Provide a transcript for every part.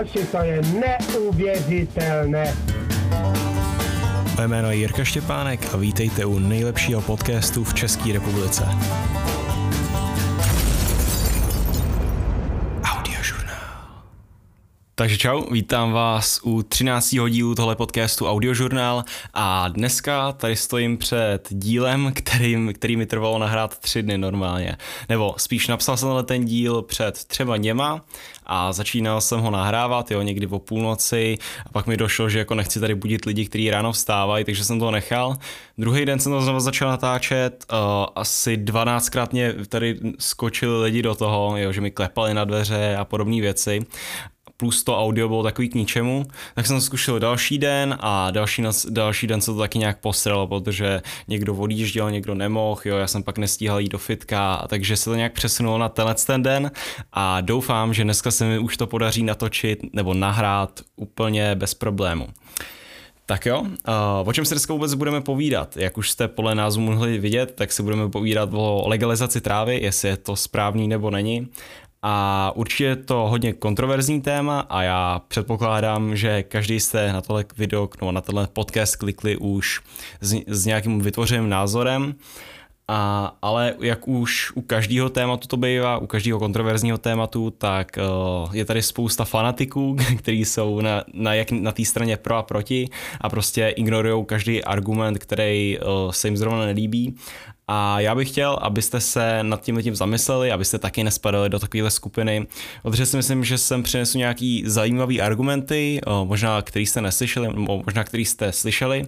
oči, to je neuvěřitelné. Moje jméno je Jirka Štěpánek a vítejte u nejlepšího podcastu v České republice. Takže čau, vítám vás u 13. dílu tohle podcastu Audiožurnál a dneska tady stojím před dílem, který mi trvalo nahrát 3 dny normálně. Nebo spíš napsal jsem ten díl před 3 dny a začínal jsem ho nahrávat, někdy o půlnoci a pak mi došlo, že jako nechci tady budit lidi, kteří ráno vstávají, takže jsem to nechal. Druhý den jsem to znovu začal natáčet, asi 12krát mě tady skočili lidi do toho, že mi klepali na dveře a podobné věci. Plus to audio bylo takový k ničemu, tak jsem to zkušil další den a další den se to taky nějak postralo, protože někdo odjížděl, někdo nemohl, já jsem pak nestíhal jít do fitka, takže se to nějak přesunulo na ten den a doufám, že dneska se mi už to podaří natočit nebo nahrát úplně bez problému. Tak jo, o čem se dneska vůbec budeme povídat? Jak už jste podle názvu mohli vidět, tak se budeme povídat o legalizaci trávy, jestli je to správný nebo není. A určitě je to hodně kontroverzní téma a já předpokládám, že každý jste na tohle video, no na tenhle podcast klikli už s nějakým vytvořeným názorem, ale jak už u každého tématu to bývá, u každého kontroverzního tématu, tak je tady spousta fanatiků, kteří jsou na té straně pro a proti a prostě ignorují každý argument, který se jim zrovna nelíbí. A já bych chtěl, abyste se nad tím zamysleli, abyste taky nespadali do takovéhle skupiny, protože si myslím, že sem přinesu nějaký zajímavý argumenty, možná který jste neslyšeli, možná který jste slyšeli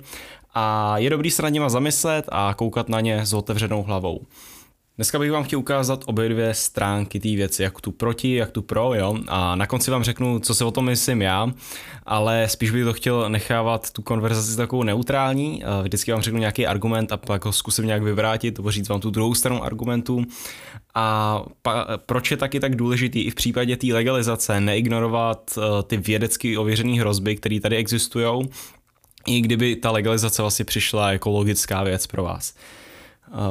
a je dobrý se nad nima zamyslet a koukat na ně s otevřenou hlavou. Dneska bych vám chtěl ukázat obě dvě stránky té věci, jak tu proti, jak tu pro, a na konci vám řeknu, co si o tom myslím já, ale spíš bych to chtěl nechávat tu konverzaci takovou neutrální, vždycky vám řeknu nějaký argument a pak ho zkusím nějak vyvrátit, říct vám tu druhou stranu argumentu a proč je taky tak důležitý i v případě té legalizace neignorovat ty vědecky ověřené hrozby, které tady existují, i kdyby ta legalizace vlastně přišla jako logická věc pro vás.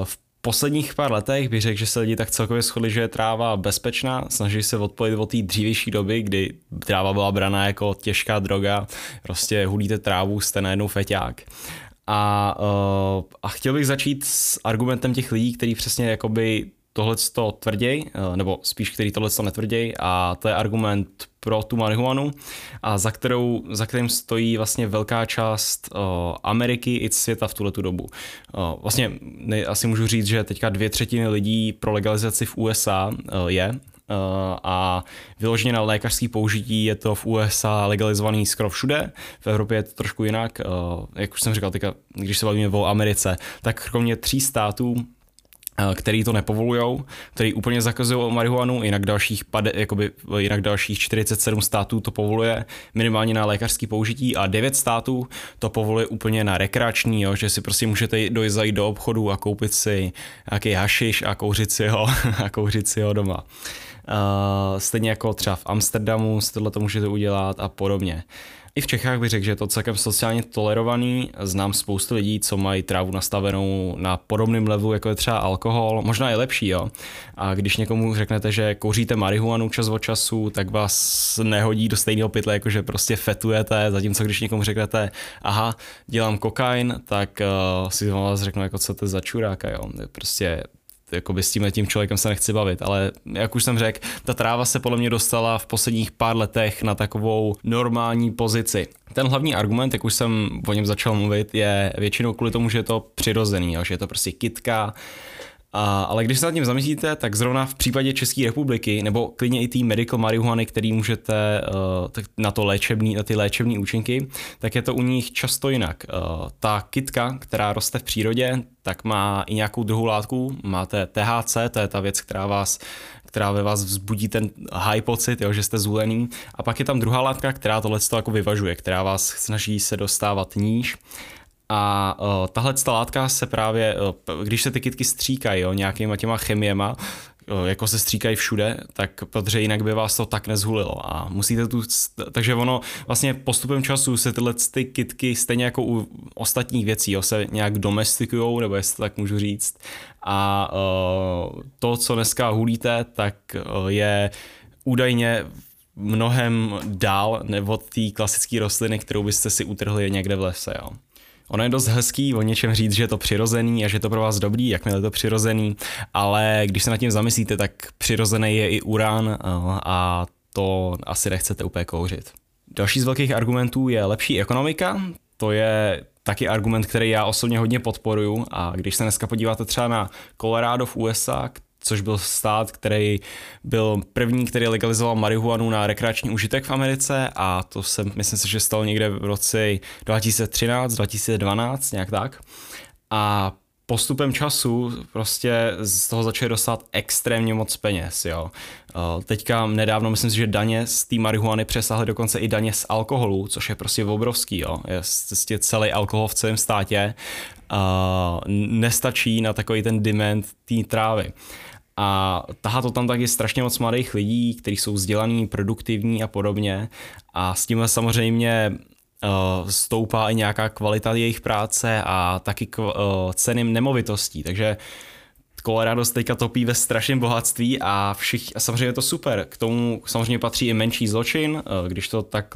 V posledních pár letech bych řekl, že se lidi tak celkově shodli, že je tráva bezpečná, snaží se odpojit od té dřívější doby, kdy tráva byla braná jako těžká droga, prostě hulíte trávu, jste najednou feťák. A chtěl bych začít s argumentem těch lidí, kteří přesně jakoby tohleto tvrděj, nebo spíš který tohleto netvrděj, a to je argument pro tu marihuanu, a za kterým stojí vlastně velká část Ameriky i světa v tuhletu dobu. Vlastně asi můžu říct, že teďka 2/3 lidí pro legalizaci v USA je, a vyloženě na lékařské použití je to v USA legalizovaný skoro všude, v Evropě je to trošku jinak, jak už jsem říkal, teďka, když se bavíme o Americe, tak kromě 3 států, který to nepovolujou, který úplně zakazují marihuanu, jinak dalších 47 států to povoluje minimálně na lékařský použití a 9 států to povoluje úplně na rekreační, že si prostě můžete dojít do obchodu a koupit si nějaký hašiš a kouřit si ho doma. Stejně jako třeba v Amsterdamu si tohle to můžete udělat a podobně. I v Čechách bych řekl, že je to celkem sociálně tolerovaný, znám spoustu lidí, co mají trávu nastavenou na podobném levelu, jako je třeba alkohol, možná je lepší, A když někomu řeknete, že kouříte marihuanu čas od času, tak vás nehodí do stejného pytle, jakože prostě fetujete, zatímco když někomu řeknete, aha, dělám kokain, tak si vás řeknu, jako co to je za čuráka, Prostě jakoby s tím člověkem se nechci bavit, ale jak už jsem řekl, ta tráva se podle mě dostala v posledních pár letech na takovou normální pozici. Ten hlavní argument, jak už jsem o něm začal mluvit, je většinou kvůli tomu, že je to přirozený, že je to prostě kytka. Ale když se nad tím zamyslíte, tak zrovna v případě České republiky, nebo klidně i té medical marihuany, který můžete na ty léčebné účinky, tak je to u nich často jinak. Ta kytka, která roste v přírodě, tak má i nějakou druhou látku, máte THC, to je ta věc, která ve vás vzbudí ten high pocit, že jste zúlený. A pak je tam druhá látka, která tohleto jako vyvažuje, která vás snaží se dostávat níž. A tahle látka se právě, když se ty kytky stříkají nějakýma těma chemiema, jako se stříkají všude, tak protože jinak by vás to tak nezhulilo. A musíte takže ono vlastně postupem času se tyhle ty kytky stejně jako u ostatních věcí se nějak domestikujou, nebo jestli tak můžu říct. A to, co dneska hulíte, tak je údajně mnohem dál nebo od té klasické rostliny, kterou byste si utrhli někde v lese. Jo. Ono je dost hezký o něčem říct, že je to přirozený a že je to pro vás dobrý, jakmile je to přirozený, ale když se nad tím zamyslíte, tak přirozený je i urán a to asi nechcete úplně kouřit. Další z velkých argumentů je lepší ekonomika. To je taky argument, který já osobně hodně podporuju, a když se dneska podíváte třeba na Colorado v USA, což byl stát, který byl první, který legalizoval marihuanu na rekreační užitek v Americe, a to se, myslím si, že stalo někde v roce 2013, 2012, nějak tak. A postupem času prostě z toho začaly dostat extrémně moc peněz. Jo. Teďka nedávno, myslím si, že daně z té marihuany přesáhly dokonce i daně z alkoholu, což je prostě obrovský. Jo. Je celý alkohol v celém státě. Nestačí na takový ten demand té trávy. A tahá to tam taky strašně moc mladých lidí, kteří jsou vzdělaní, produktivní a podobně. A s tímhle samozřejmě stoupá i nějaká kvalita jejich práce a taky ceny nemovitostí. Takže Colorado se teďka topí ve strašném bohatství a samozřejmě je to super. K tomu samozřejmě patří i menší zločin, když to tak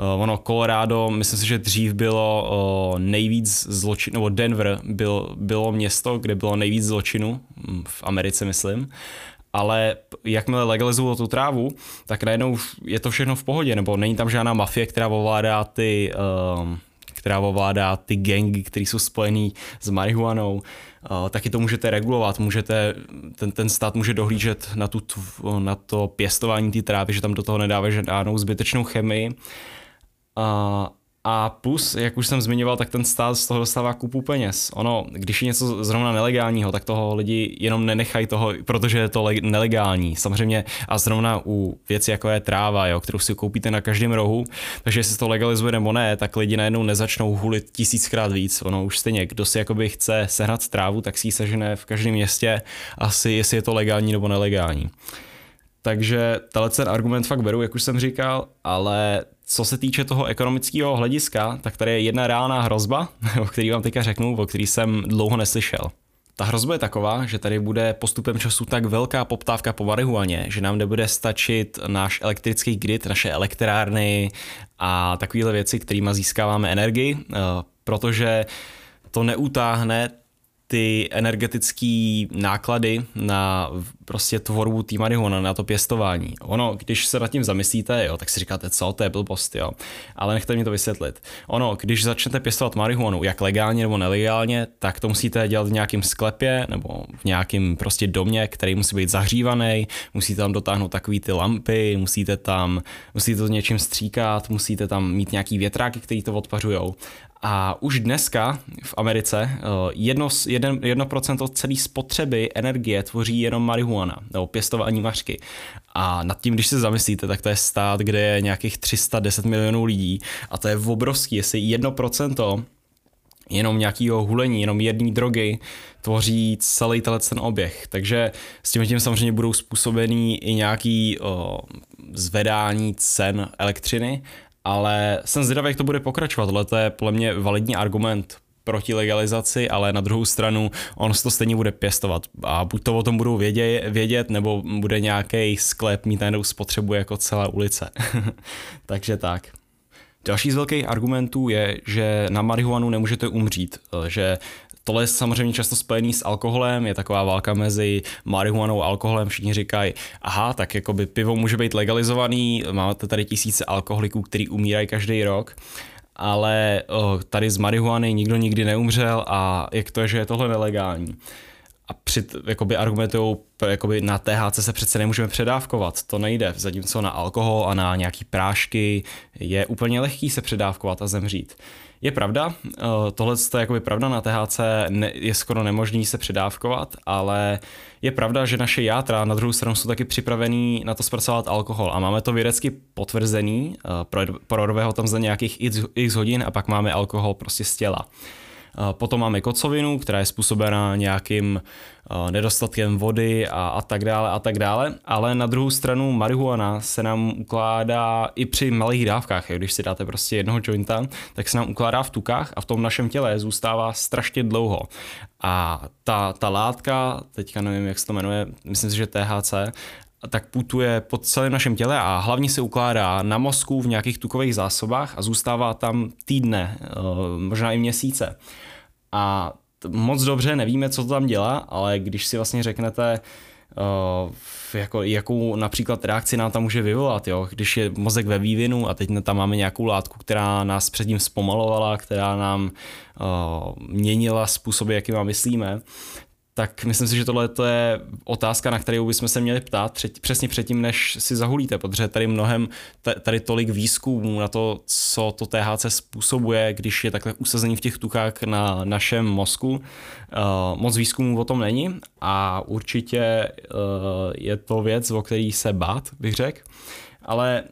ono Colorado, myslím si, že dřív bylo nejvíc zločinů, nebo Denver bylo město, kde bylo nejvíc zločinů v Americe, myslím. Ale jakmile legalizovalo tu trávu, tak najednou je to všechno v pohodě, nebo není tam žádná mafie, která ovládá ty gangy, které jsou spojený s marihuanou. Taky to můžete regulovat, ten stát může dohlížet na to pěstování té trávy, že tam do toho nedává žádnou zbytečnou chemii. A plus, jak už jsem zmiňoval, tak ten stát z toho dostává kupu peněz. Ono, když je něco zrovna nelegálního, tak toho lidi jenom nenechají toho, protože je to nelegální. Samozřejmě a zrovna u věci, jako je tráva, jo, kterou si koupíte na každém rohu, takže jestli to legalizuje nebo ne, tak lidi najednou nezačnou hulit 1000krát víc. Ono už stejně, kdo si jakoby chce sehnat trávu, tak si ji sežene v každém městě, asi jestli je to legální nebo nelegální. Takže tenhle ten argument fakt beru, jak už jsem říkal, ale co se týče toho ekonomického hlediska, tak tady je jedna reálná hrozba, o který vám teďka řeknu, o který jsem dlouho neslyšel. Ta hrozba je taková, že tady bude postupem času tak velká poptávka po marihuaně, že nám nebude stačit náš elektrický grid, naše elektrárny a takovéhle věci, kterými získáváme energii, protože to neutáhne ty energetické náklady na prostě tvorbu té marihuany, na to pěstování. Ono, když se nad tím zamyslíte, jo, tak si říkáte, co to je blbost, jo. Ale nechte mě to vysvětlit. Ono, když začnete pěstovat marihuanu, jak legálně nebo nelegálně, tak to musíte dělat v nějakém sklepě nebo v nějakém prostě domě, který musí být zahřívaný, musíte tam dotáhnout takový ty lampy, musíte to něčím stříkat, musíte tam mít nějaký větráky, který to odpařujou. A už dneska v Americe 1% celé spotřeby energie tvoří jenom marihuana, nebo pěstování mařky. A nad tím, když se zamyslíte, tak to je stát, kde je nějakých 310 milionů lidí a to je obrovský, jestli 1% jenom nějakého hulení, jenom jedné drogy tvoří celý ten oběh. Takže s tím samozřejmě budou způsobený i nějaký zvedání cen elektřiny, ale jsem zvědavý, jak to bude pokračovat. Tohle je podle mě validní argument proti legalizaci, ale na druhou stranu on se to stejně bude pěstovat. A buď to o tom budou vědět nebo bude nějaký sklep mít najednou spotřebu jako celá ulice. Takže tak. Další z velkých argumentů je, že na marihuanu nemůžete umřít, že tohle je samozřejmě často spojený s alkoholem, je taková válka mezi marihuanou a alkoholem, všichni říkají, aha, tak jakoby pivo může být legalizovaný, máte tady tisíce alkoholiků, kteří umírají každý rok, ale tady z marihuany nikdo nikdy neumřel a jak to je, že je tohle nelegální. A argumentují, na THC se přece nemůžeme předávkovat, to nejde, zatímco na alkohol a na nějaký prášky je úplně lehký se předávkovat a zemřít. Je pravda, tohle je jakoby pravda, na THC je skoro nemožný se předávkovat, ale je pravda, že naše játra na druhou stranu jsou taky připravený na to zpracovat alkohol a máme to vědecky potvrzený, prorve ho tam za nějakých x hodin a pak máme alkohol prostě z těla. Potom máme kocovinu, která je způsobena nějakým nedostatkem vody a tak dále, ale na druhou stranu marihuana se nám ukládá i při malých dávkách, když si dáte prostě jednoho jointa, tak se nám ukládá v tukách a v tom našem těle zůstává strašně dlouho. A ta látka, teďka nevím, jak se to jmenuje, myslím si, že THC, tak putuje po celém našem těle a hlavně se ukládá na mozku v nějakých tukových zásobách a zůstává tam týdne, možná i měsíce. A moc dobře nevíme, co to tam dělá, ale když si vlastně řeknete, jakou například reakci nám tam může vyvolat, jo? Když je mozek ve vývinu a teď tam máme nějakou látku, která nás předtím zpomalovala, která nám měnila způsoby, jakýma myslíme, tak myslím si, že tohle je otázka, na kterou bychom se měli ptát přesně předtím, než si zahulíte, protože tady mnohem, tady tolik výzkumů na to, co to THC způsobuje, když je takhle usazený v těch tukách na našem mozku. Moc výzkumů o tom není a určitě je to věc, o který se bát, bych řekl. Ale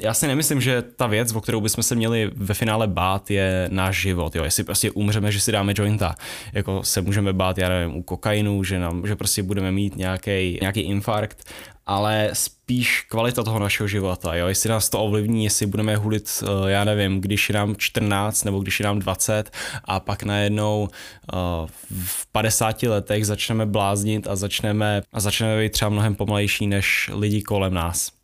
já si nemyslím, že ta věc, o kterou bychom se měli ve finále bát, je náš život. Jo? Jestli prostě umřeme, že si dáme jointa. Jako se můžeme bát, já nevím, u kokainu, že prostě budeme mít nějaký infarkt, ale spíš kvalita toho našeho života. Jo? Jestli nás to ovlivní, jestli budeme hulit, já nevím, když je nám 14 nebo když je nám 20 a pak najednou v 50 letech začneme bláznit a začneme být třeba mnohem pomalejší než lidi kolem nás.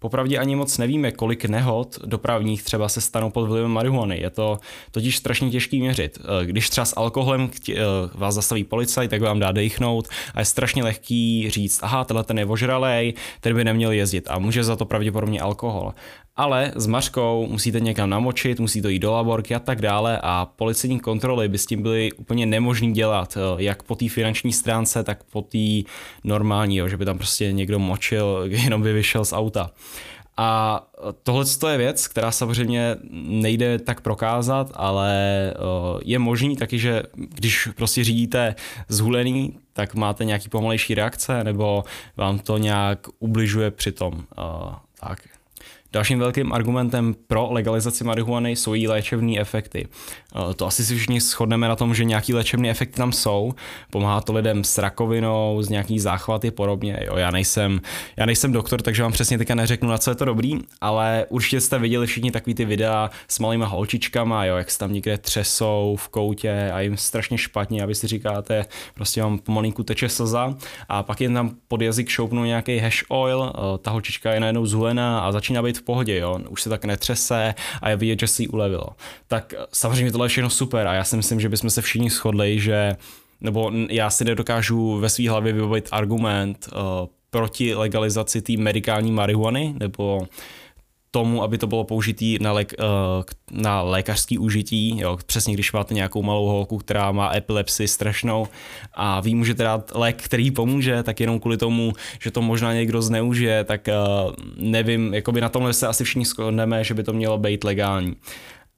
Popravdě ani moc nevíme, kolik nehod dopravních třeba se stanou pod vlivem marihuany. Je to totiž strašně těžký měřit. Když třeba s alkoholem vás zastaví policaj, tak vám dá dejchnout a je strašně lehký říct, aha, tenhle ten je ožralej, ten by neměl jezdit a může za to pravděpodobně alkohol. Ale s mařkou musíte někam namočit, musí to jít do laborky a tak dále a policejní kontroly by s tím byly úplně nemožný dělat, jak po té finanční stránce, tak po té normální, že by tam prostě někdo močil, jenom by vyšel z auta. A tohle je věc, která samozřejmě nejde tak prokázat, ale je možný taky, že když prostě řídíte zhulený, tak máte nějaký pomalejší reakce nebo vám to nějak ubližuje při tom. Tak. Dalším velkým argumentem pro legalizaci marihuany jsou její léčebné efekty. To asi si všichni shodneme na tom, že nějaký léčebné efekty tam jsou. Pomáhá to lidem s rakovinou, s nějaký záchvaty podobně. Jo, já nejsem doktor, takže vám přesně teďka neřeknu, na co je to dobrý, ale určitě jste viděli všichni takový ty videa s malýma holčičkama, jo, jak se tam někde třesou v koutě a jim strašně špatně, aby si říkáte, prostě vám pomalinku teče slza a pak jim tam pod jazyk šoupnou nějaký hash oil, ta holčička je najednou zhulená a začíná být v pohodě, jo? Už se tak netřese a je vidět, že si ji ulevilo. Tak samozřejmě tohle je všechno super a já si myslím, že bychom se všichni shodli, že nebo já si nedokážu ve své hlavě vybavit argument proti legalizaci té medikální marihuany nebo tomu, aby to bylo použitý na lékařský užití, jo? Přesně když máte nějakou malou holku, která má epilepsii strašnou a vy můžete dát lék, který pomůže, tak jenom kvůli tomu, že to možná někdo zneužije, tak nevím, jakoby na tomhle se asi všichni shodneme, že by to mělo být legální.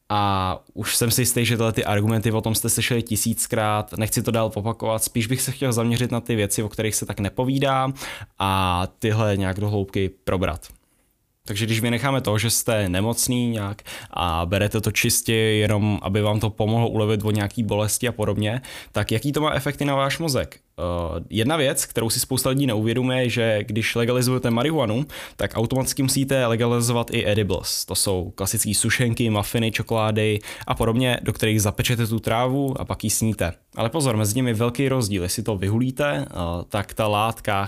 A už jsem si jistý, že tyhle ty argumenty o tom jste slyšeli tisíckrát, nechci to dál opakovat, spíš bych se chtěl zaměřit na ty věci, o kterých se tak nepovídá a tyhle nějak do hloubky probrat. Takže když vynecháme to, že jste nemocný nějak a berete to čistě jenom, aby vám to pomohlo ulevit od nějaký bolesti a podobně, tak jaký to má efekty na váš mozek? Jedna věc, kterou si spousta lidí neuvědomuje, je, že když legalizujete marihuanu, tak automaticky musíte legalizovat i edibles. To jsou klasické sušenky, mafiny, čokolády a podobně, do kterých zapečete tu trávu a pak ji sníte. Ale pozor, mezi nimi velký rozdíl. Jestli to vyhulíte, tak ta látka,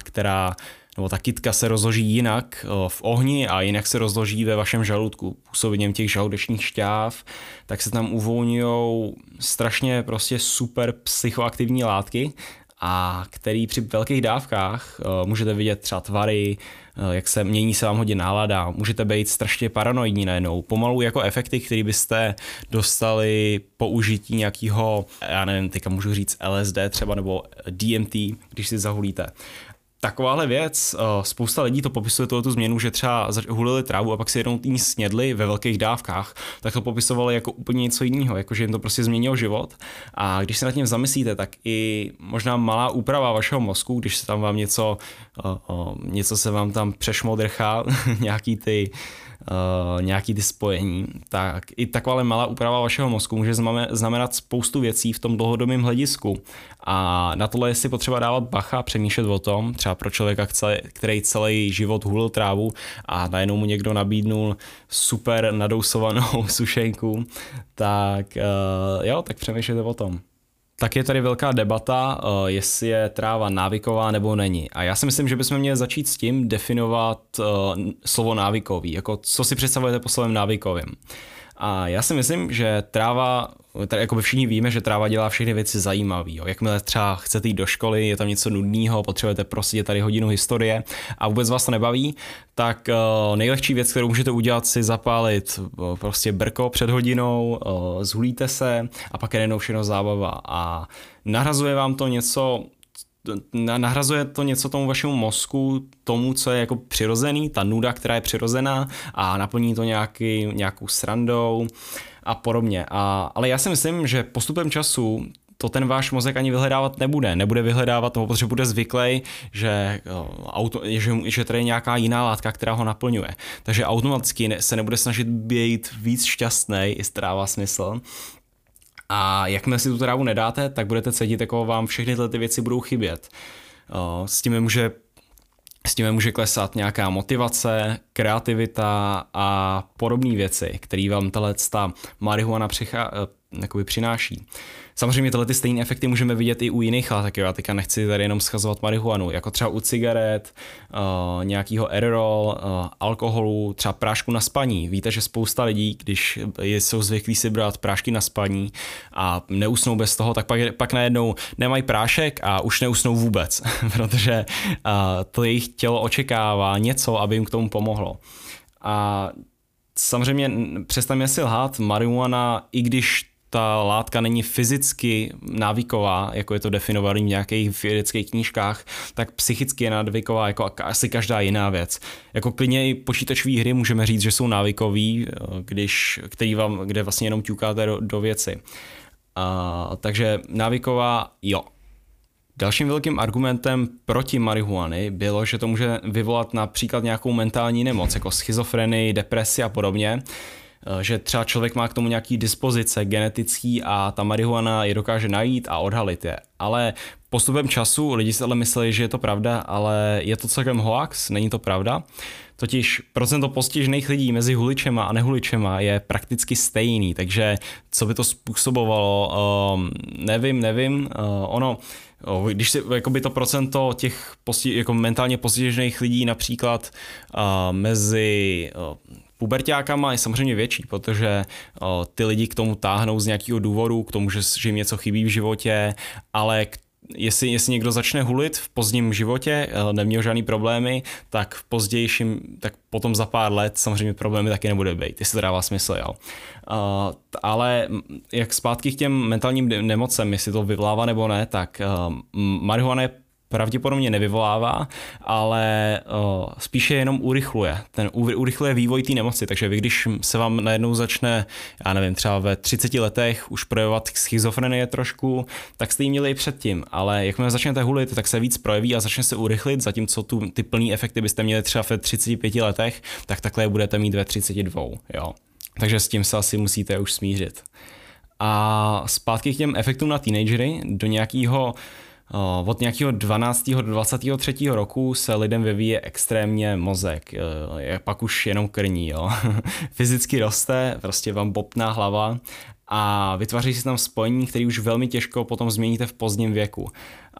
ta kytka se rozloží jinak v ohni a jinak se rozloží ve vašem žaludku. Působením těch žaludečních šťáv, tak se tam uvolňujou strašně prostě super psychoaktivní látky, a který při velkých dávkách můžete vidět třeba tvary, jak se mění se vám hodně nálada, můžete být strašně paranoidní najednou, pomalu jako efekty, které byste dostali po užití nějakého, já nevím, teďka můžu říct LSD třeba nebo DMT, když si zahulíte. Takováhle věc, spousta lidí to popisuje tu změnu, že třeba hulili trávu a pak si jednou týdně snědli ve velkých dávkách, tak to popisovali jako úplně něco jiného, jakože jim to prostě změnilo život. A když se nad tím zamyslíte, tak i možná malá úprava vašeho mozku, když se tam vám něco se vám tam přešmodrchá, nějaký ty spojení, tak i taková malá úprava vašeho mozku může znamenat spoustu věcí v tom dlouhodobém hledisku. A na tohle je si potřeba dávat bacha, přemýšlet o tom, třeba pro člověka, který celý život hulil trávu a najednou mu někdo nabídnul super nadousovanou sušenku, tak jo, tak přemýšlejte o tom. Tak je tady velká debata, jestli je tráva návyková nebo není. A já si myslím, že bychom měli začít s tím definovat slovo návykový, jako co si představujete pod slovem návykovým. A já si myslím, že tráva, jako všichni víme, že tráva dělá všechny věci zajímavé. Jakmile třeba chcete jít do školy, je tam něco nudného, potřebujete prostě tady hodinu historie a vůbec vás to nebaví, tak nejlehčí věc, kterou můžete udělat, si zapálit prostě brko před hodinou, zhulíte se a pak je jenom všechno zábava. A nahrazuje to něco tomu vašemu mozku, tomu, co je jako přirozený, ta nuda, která je přirozená, a naplní to nějakou srandou a podobně. Ale já si myslím, že postupem času to ten váš mozek ani vyhledávat nebude vyhledávat, nebo protože bude zvyklý, že tady je nějaká jiná látka, která ho naplňuje. Takže automaticky se nebude snažit být víc šťastnej, jestli trává smysl. A jakmile si tu trávu nedáte, tak budete cítit, jako vám všechny ty věci budou chybět. S tím může klesat nějaká motivace, kreativita a podobné věci, které vám ta marihuana přináší. Samozřejmě tyhle stejné efekty můžeme vidět i u jiných látek. Já teďka nechci tady jenom schazovat marihuanu, jako třeba u cigaret, nějakého aerol, alkoholu, třeba prášku na spaní. Víte, že spousta lidí, když jsou zvyklí si brát prášky na spaní a neusnou bez toho, tak pak najednou nemají prášek a už neusnou vůbec, protože to jejich tělo očekává něco, aby jim k tomu pomohlo. A samozřejmě přestaňme si lhát, marihuana, i když ta látka není fyzicky návyková, jako je to definované v nějakých vědeckých knížkách, tak psychicky je návyková jako asi každá jiná věc. Jako klidně i počítačové hry můžeme říct, že jsou návykový, kde vlastně jenom ťukáte do věci. Takže návyková, jo. Dalším velkým argumentem proti marihuany bylo, že to může vyvolat například nějakou mentální nemoc, jako schizofrenii, depresi a podobně. Že třeba člověk má k tomu nějaký dispozice genetický a ta marihuana je dokáže najít a odhalit je. Ale postupem času lidi si ale mysleli, že je to pravda, ale je to celkem hoax, není to pravda. Totiž procento postižených lidí mezi huličema a nehuličema je prakticky stejný, takže co by to způsobovalo, nevím. Když si jakoby to procento těch mentálně postižených lidí například mezi puberťákama je samozřejmě větší, protože ty lidi k tomu táhnou z nějakého důvodu, k tomu, že jim něco chybí v životě, ale jestli někdo začne hulit v pozdním životě, neměl žádný problémy, tak v pozdějším, tak potom za pár let samozřejmě problémy taky nebude být, jestli to dává smysl, jo. Ale jak zpátky k těm mentálním nemocem, jestli to vyvolává nebo ne, tak marihuana je pravděpodobně nevyvolává, ale spíše jenom urychluje. Ten urychluje vývoj té nemoci, takže vy, když se vám najednou začne, já nevím, třeba ve 30 letech už projevovat schizofrenie trošku, tak jste ji měli i předtím, ale jakmile začnete hulit, tak se víc projeví a začne se urychlit, zatímco ty plný efekty byste měli třeba ve 35 letech, tak takhle je budete mít ve 32, jo. Takže s tím se asi musíte už smířit. A zpátky k těm efektům na teenagery, od nějakého 12. do 23. roku se lidem vyvíje extrémně mozek, pak už jenom krní, jo. Fyzicky roste, prostě vám bobtná hlava a vytváří se tam spojení, které už velmi těžko potom změníte v pozdním věku.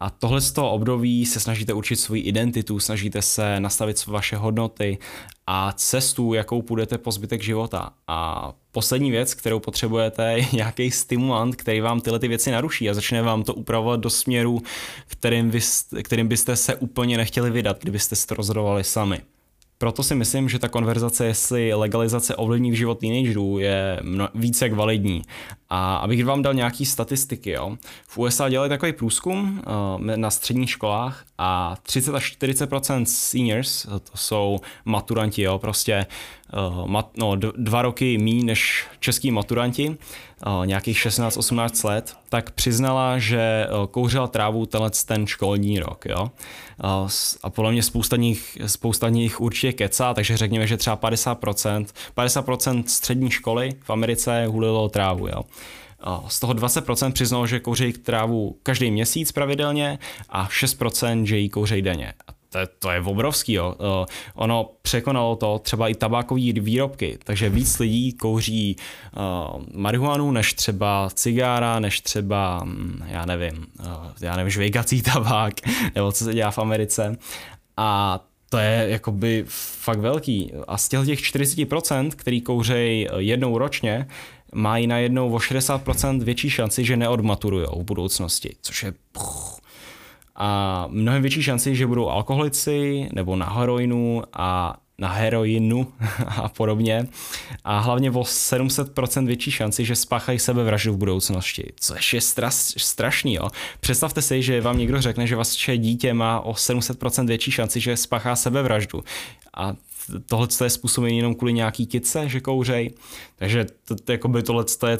A tohle z toho období se snažíte určit svoji identitu, snažíte se nastavit vaše hodnoty a cestu, jakou půjdete po zbytek života. A poslední věc, kterou potřebujete, je nějaký stimulant, který vám tyhle ty věci naruší a začne vám to upravovat do směru, kterým byste se úplně nechtěli vydat, kdybyste se to rozhodovali sami. Proto si myslím, že ta konverzace, jestli legalizace ovlivní v život teenagerů, je více jak validní. A abych vám dal nějaký statistiky, jo. V USA dělali takový průzkum na středních školách a 30 až 40% seniors, to jsou maturanti, jo, prostě 2 roky míň než český maturanti, nějakých 16-18 let, tak přiznala, že kouřila trávu ten školní rok, jo. A podle mě spousta nich určitě kecá, takže řekněme, že třeba 50% střední školy v Americe hulilo trávu, jo. Z toho 20% přiznalo, že kouří trávu každý měsíc pravidelně a 6%, že ji kouří denně. A To je obrovský, jo. Ono překonalo to třeba i tabákové výrobky, takže víc lidí kouří marihuanu než třeba cigára, než třeba, já nevím, žvejkací tabák, nebo co se dělá v Americe. A to je jakoby fakt velký. A z těch 40%, který kouřejí jednou ročně, mají najednou o 60% větší šanci, že neodmaturujou v budoucnosti, což je... A mnohem větší šanci, že budou alkoholici nebo na heroinu a podobně. A hlavně o 700% větší šanci, že spáchají sebevraždu v budoucnosti, což je strašný. Jo? Představte si, že vám někdo řekne, že vaše dítě má o 700% větší šanci, že spáchá sebevraždu. A tohle je způsobené jenom kvůli nějaký kytce, že kouřej. Takže tohle je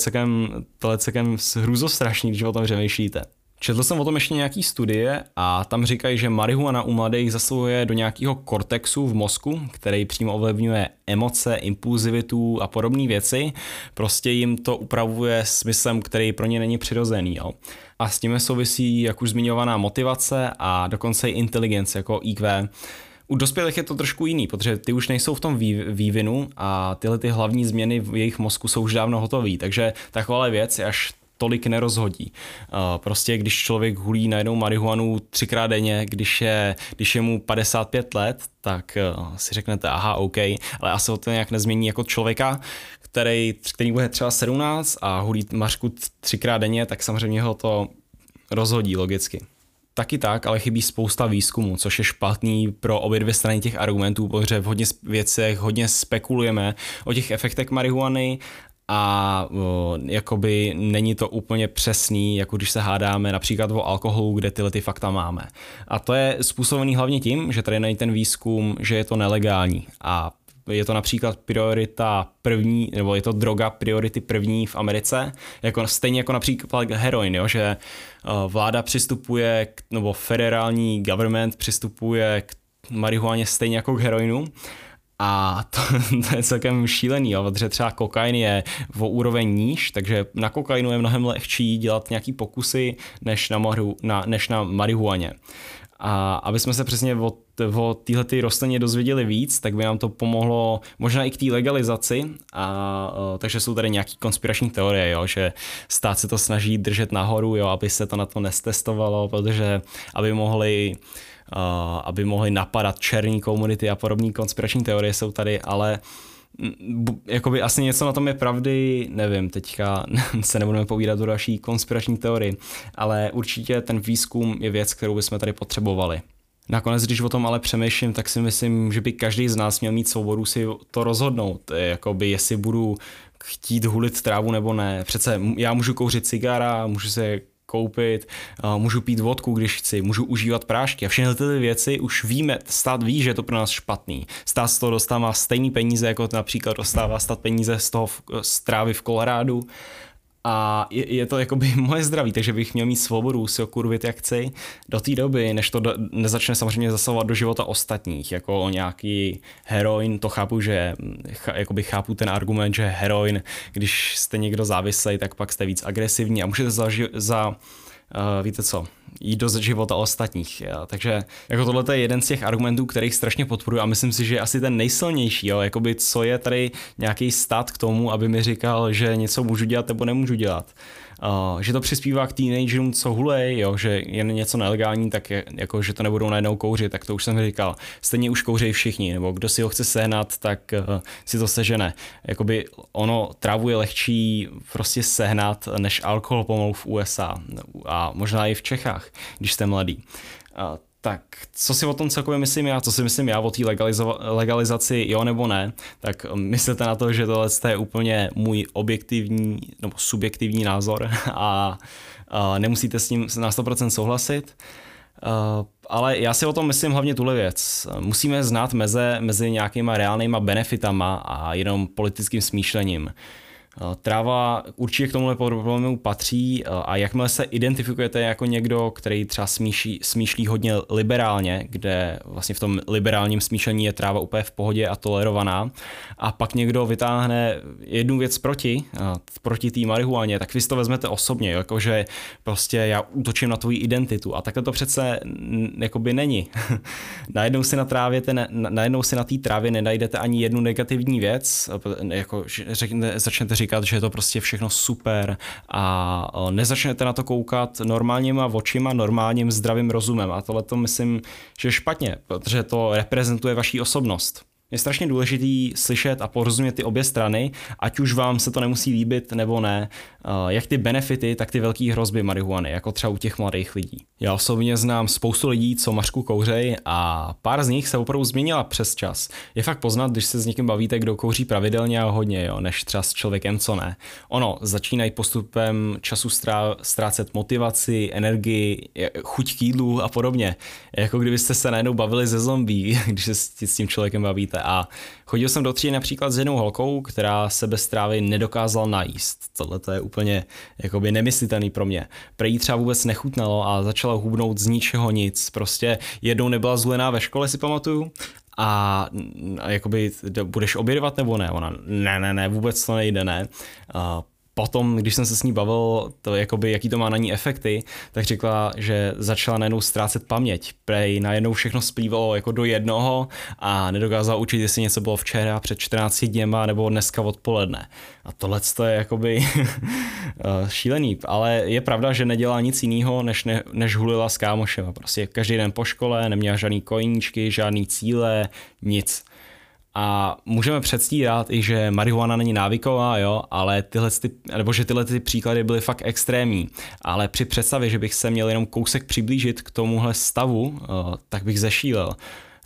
celkem hrůzostrašný, když o tom přemýšlíte. Četl jsem o tom ještě nějaký studie a tam říkají, že marihuana u mladých zasahuje do nějakého kortexu v mozku, který přímo ovlivňuje emoce, impulzivitu a podobné věci. Prostě jim to upravuje smyslem, který pro ně není přirozený. Jo. A s tím souvisí, jak už zmiňovaná, motivace a dokonce i inteligence, jako IQ. U dospělých je to trošku jiný, protože ty už nejsou v tom vývinu a tyhle ty hlavní změny v jejich mozku jsou už dávno hotové. Takže taková věc je až tolik nerozhodí. Prostě když člověk hulí najednou marihuanu 3krát denně, když je mu 55 let, tak si řeknete aha, OK, ale asi to nějak nezmění jako člověka, který bude třeba 17 a hulí mařku 3krát denně, tak samozřejmě ho to rozhodí logicky. Taky tak, ale chybí spousta výzkumu, což je špatný pro obě dvě strany těch argumentů, protože v hodně věcech hodně spekulujeme o těch efektech marihuany a jakoby není to úplně přesný, jako když se hádáme například o alkoholu, kde tyhle ty fakta máme. A to je způsobený hlavně tím, že tady není ten výzkum, že je to nelegální a je to například priorita první, nebo je to droga priority první v Americe, jako, stejně jako například heroin, jo, že vláda přistupuje, nebo federální government přistupuje k marihuaně stejně jako k heroinu. A to je celkem šílený, jo, protože třeba kokain je o úroveň níž, takže na kokainu je mnohem lehčí dělat nějaký pokusy než na marihuaně. A aby jsme se přesně o téhleté rostlině dozvěděli víc, tak by nám to pomohlo možná i k té legalizaci. Takže jsou tady nějaké konspirační teorie, jo, že stát se to snaží držet nahoru, jo, aby se to na to netestovalo, protože aby mohli napadat černí komunity a podobné konspirační teorie jsou tady, ale jakoby asi něco na tom je pravdy, nevím, teďka se nebudeme povídat o další konspirační teorii, ale určitě ten výzkum je věc, kterou bychom tady potřebovali. Nakonec, když o tom ale přemýšlím, tak si myslím, že by každý z nás měl mít svobodu si to rozhodnout, jakoby jestli budu chtít hulit trávu nebo ne. Přece já můžu kouřit cigára, můžu se koupit, můžu pít vodku, když chci, můžu užívat prášky a všechny ty věci už víme, stát ví, že je to pro nás špatný. Stát z toho dostává stejný peníze, jako například dostává stát peníze z trávy v Coloradu a je to jakoby moje zdraví, takže bych měl mít svobodu si okurvit jak chci do té doby, než to nezačne samozřejmě zasahovat do života ostatních, jako o nějaký heroin, to chápu, že chápu ten argument, že heroin, když jste někdo závislej, tak pak jste víc agresivní a můžete jít do života ostatních. Jo. Takže jako tohle je jeden z těch argumentů, kterých strašně podporuji a myslím si, že je asi ten nejsilnější. Jo. Jakoby, co je tady nějaký stát k tomu, aby mi říkal, že něco můžu dělat nebo nemůžu dělat. Že to přispívá k teenagerům, co hulej, jo, že je něco nelegální, tak je, jako, že to nebudou najednou kouřit, tak to už jsem říkal. Stejně už kouřejí všichni, nebo kdo si ho chce sehnat, tak si to sežene. Jakoby ono trávu je lehčí prostě sehnat než alkohol pomalu v USA a možná i v Čechách, když jste mladý. Tak co si o tom celkově myslím já, co si myslím já o té legalizaci, jo nebo ne, tak myslete na to, že tohle je úplně můj objektivní nebo subjektivní názor a nemusíte s ním na 100% souhlasit. Ale já si o tom myslím hlavně tuhle věc. Musíme znát meze mezi nějakýma reálnýma benefitama a jenom politickým smýšlením. Tráva určitě k tomuhle problému patří a jakmile se identifikujete jako někdo, který třeba smýšlí hodně liberálně, kde vlastně v tom liberálním smýšlení je tráva úplně v pohodě a tolerovaná, a pak někdo vytáhne jednu věc proti té marihuaně, tak vy si to vezmete osobně, jakože prostě já útočím na tvoji identitu a takhle to přece jakoby není. Najednou si na té trávě nenajdete ani jednu negativní věc, jako začnete říkat, že je to prostě všechno super a nezačnete na to koukat normálníma očima, normálním zdravým rozumem a tohle to myslím, že je špatně, protože to reprezentuje vaši osobnost. Je strašně důležitý slyšet a porozumět ty obě strany, ať už vám se to nemusí líbit nebo ne, jak ty benefity, tak ty velké hrozby marihuany, jako třeba u těch mladých lidí. Já osobně znám spoustu lidí, co mařku kouřej a pár z nich se opravdu změnila přes čas. Je fakt poznat, když se s někým bavíte, kdo kouří pravidelně a hodně, jo, než třeba s člověkem, co ne. Ono, začínají postupem času ztrácet motivaci, energii, chuť k jídlu a podobně. Jako kdybyste se najednou bavili ze zombí, když se s tím člověkem bavíte. A chodil jsem do tří například s jednou holkou, která se bez trávy nedokázala najíst. Tohle to je úplně jakoby nemyslitelný pro mě. Prý třeba vůbec nechutnalo a začala hubnout z ničeho nic. Prostě jednou nebyla zvolená ve škole, si pamatuju. A jakoby budeš obědvat nebo ne? Ona ne, vůbec to nejde, ne. Potom, když jsem se s ní bavil, to jakoby, jaký to má na ní efekty, tak řekla, že začala najednou ztrácet paměť. Prej najednou všechno splývalo jako do jednoho a nedokázala učit, jestli něco bylo včera, před 14 dněma nebo dneska odpoledne. A tohle je jakoby šílený, ale je pravda, že nedělá nic jiného, než hulila s kámošem. Prostě každý den po škole, neměla žádný koníčky, žádný cíle, nic. A můžeme předstírat i, že marihuana není návyková, jo, ale tyhle příklady byly fakt extrémní. Ale při představě, že bych se měl jenom kousek přiblížit k tomuhle stavu, tak bych zešílel.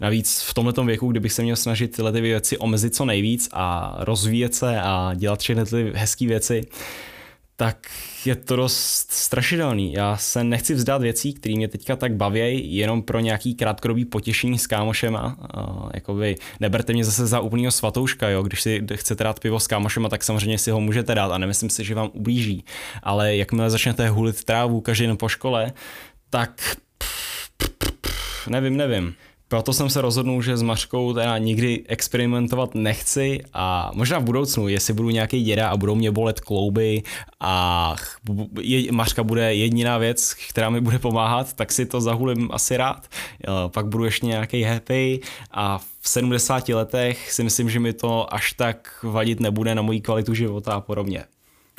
Navíc v tomhletom věku, kdybych se měl snažit tyhle věci omezit co nejvíc a rozvíjet se a dělat všechny ty hezký věci, tak je to dost strašidelný. Já se nechci vzdát věcí, které mě teďka tak bavějí, jenom pro nějaký krátkodobý potěšení s kámošema. Jakoby neberte mě zase za úplnýho svatouška, jo? Když si chcete dát pivo s kámošema, tak samozřejmě si ho můžete dát a nemyslím si, že vám ublíží. Ale jakmile začnete hulit trávu každý den po škole, tak nevím. Proto jsem se rozhodnul, že s mařkou teda nikdy experimentovat nechci a možná v budoucnu, jestli budu nějaký děda a budou mě bolet klouby a mařka bude jediná věc, která mi bude pomáhat, tak si to zahulím asi rád. Pak budu ještě nějaký happy a v 70 letech si myslím, že mi to až tak vadit nebude na moji kvalitu života a podobně.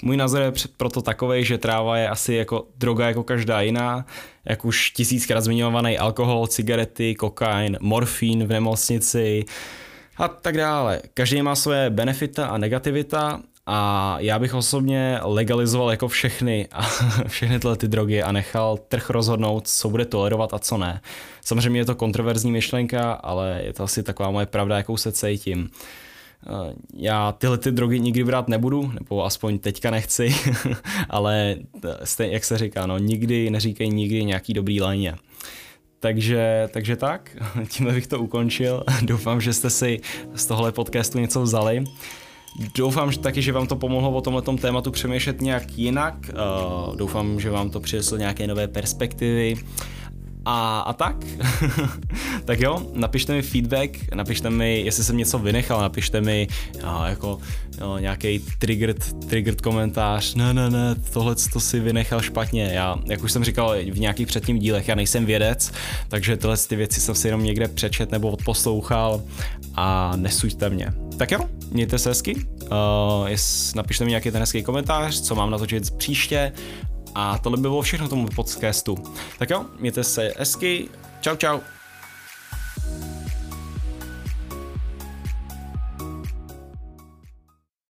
Můj názor je proto takovej, že tráva je asi jako droga jako každá jiná, jak už tisíckrát zmiňovaný alkohol, cigarety, kokain, morfín v nemocnici a tak dále. Každý má své benefita a negativita a já bych osobně legalizoval jako všechny tyhle ty drogy a nechal trh rozhodnout, co bude tolerovat a co ne. Samozřejmě je to kontroverzní myšlenka, ale je to asi taková moje pravda, jakou se cítím. Já tyhle ty drogy nikdy brát nebudu, nebo aspoň teďka nechci, ale jak se říká, no, nikdy neříkej nikdy nějaký dobrý lajně. Takže tak, tímhle bych to ukončil. Doufám, že jste si z tohle podcastu něco vzali. Doufám taky, že vám to pomohlo o tomhletom tématu přemýšlet nějak jinak. Doufám, že vám to přineslo nějaké nové perspektivy. A tak? Tak jo, napište mi feedback, napište mi, jestli jsem něco vynechal, napište mi nějaký triggered komentář, ne, tohle to si vynechal špatně. Já, jak už jsem říkal v nějakých předtím dílech, já nejsem vědec, takže tyhle ty věci jsem si jenom někde přečet nebo odposlouchal a nesuďte mě. Tak jo, mějte se hezky, napište mi nějaký ten hezký komentář, co mám natočit příště. A tohle by bylo všechno tomu podcastu. Tak jo, mějte se hezky. Čau.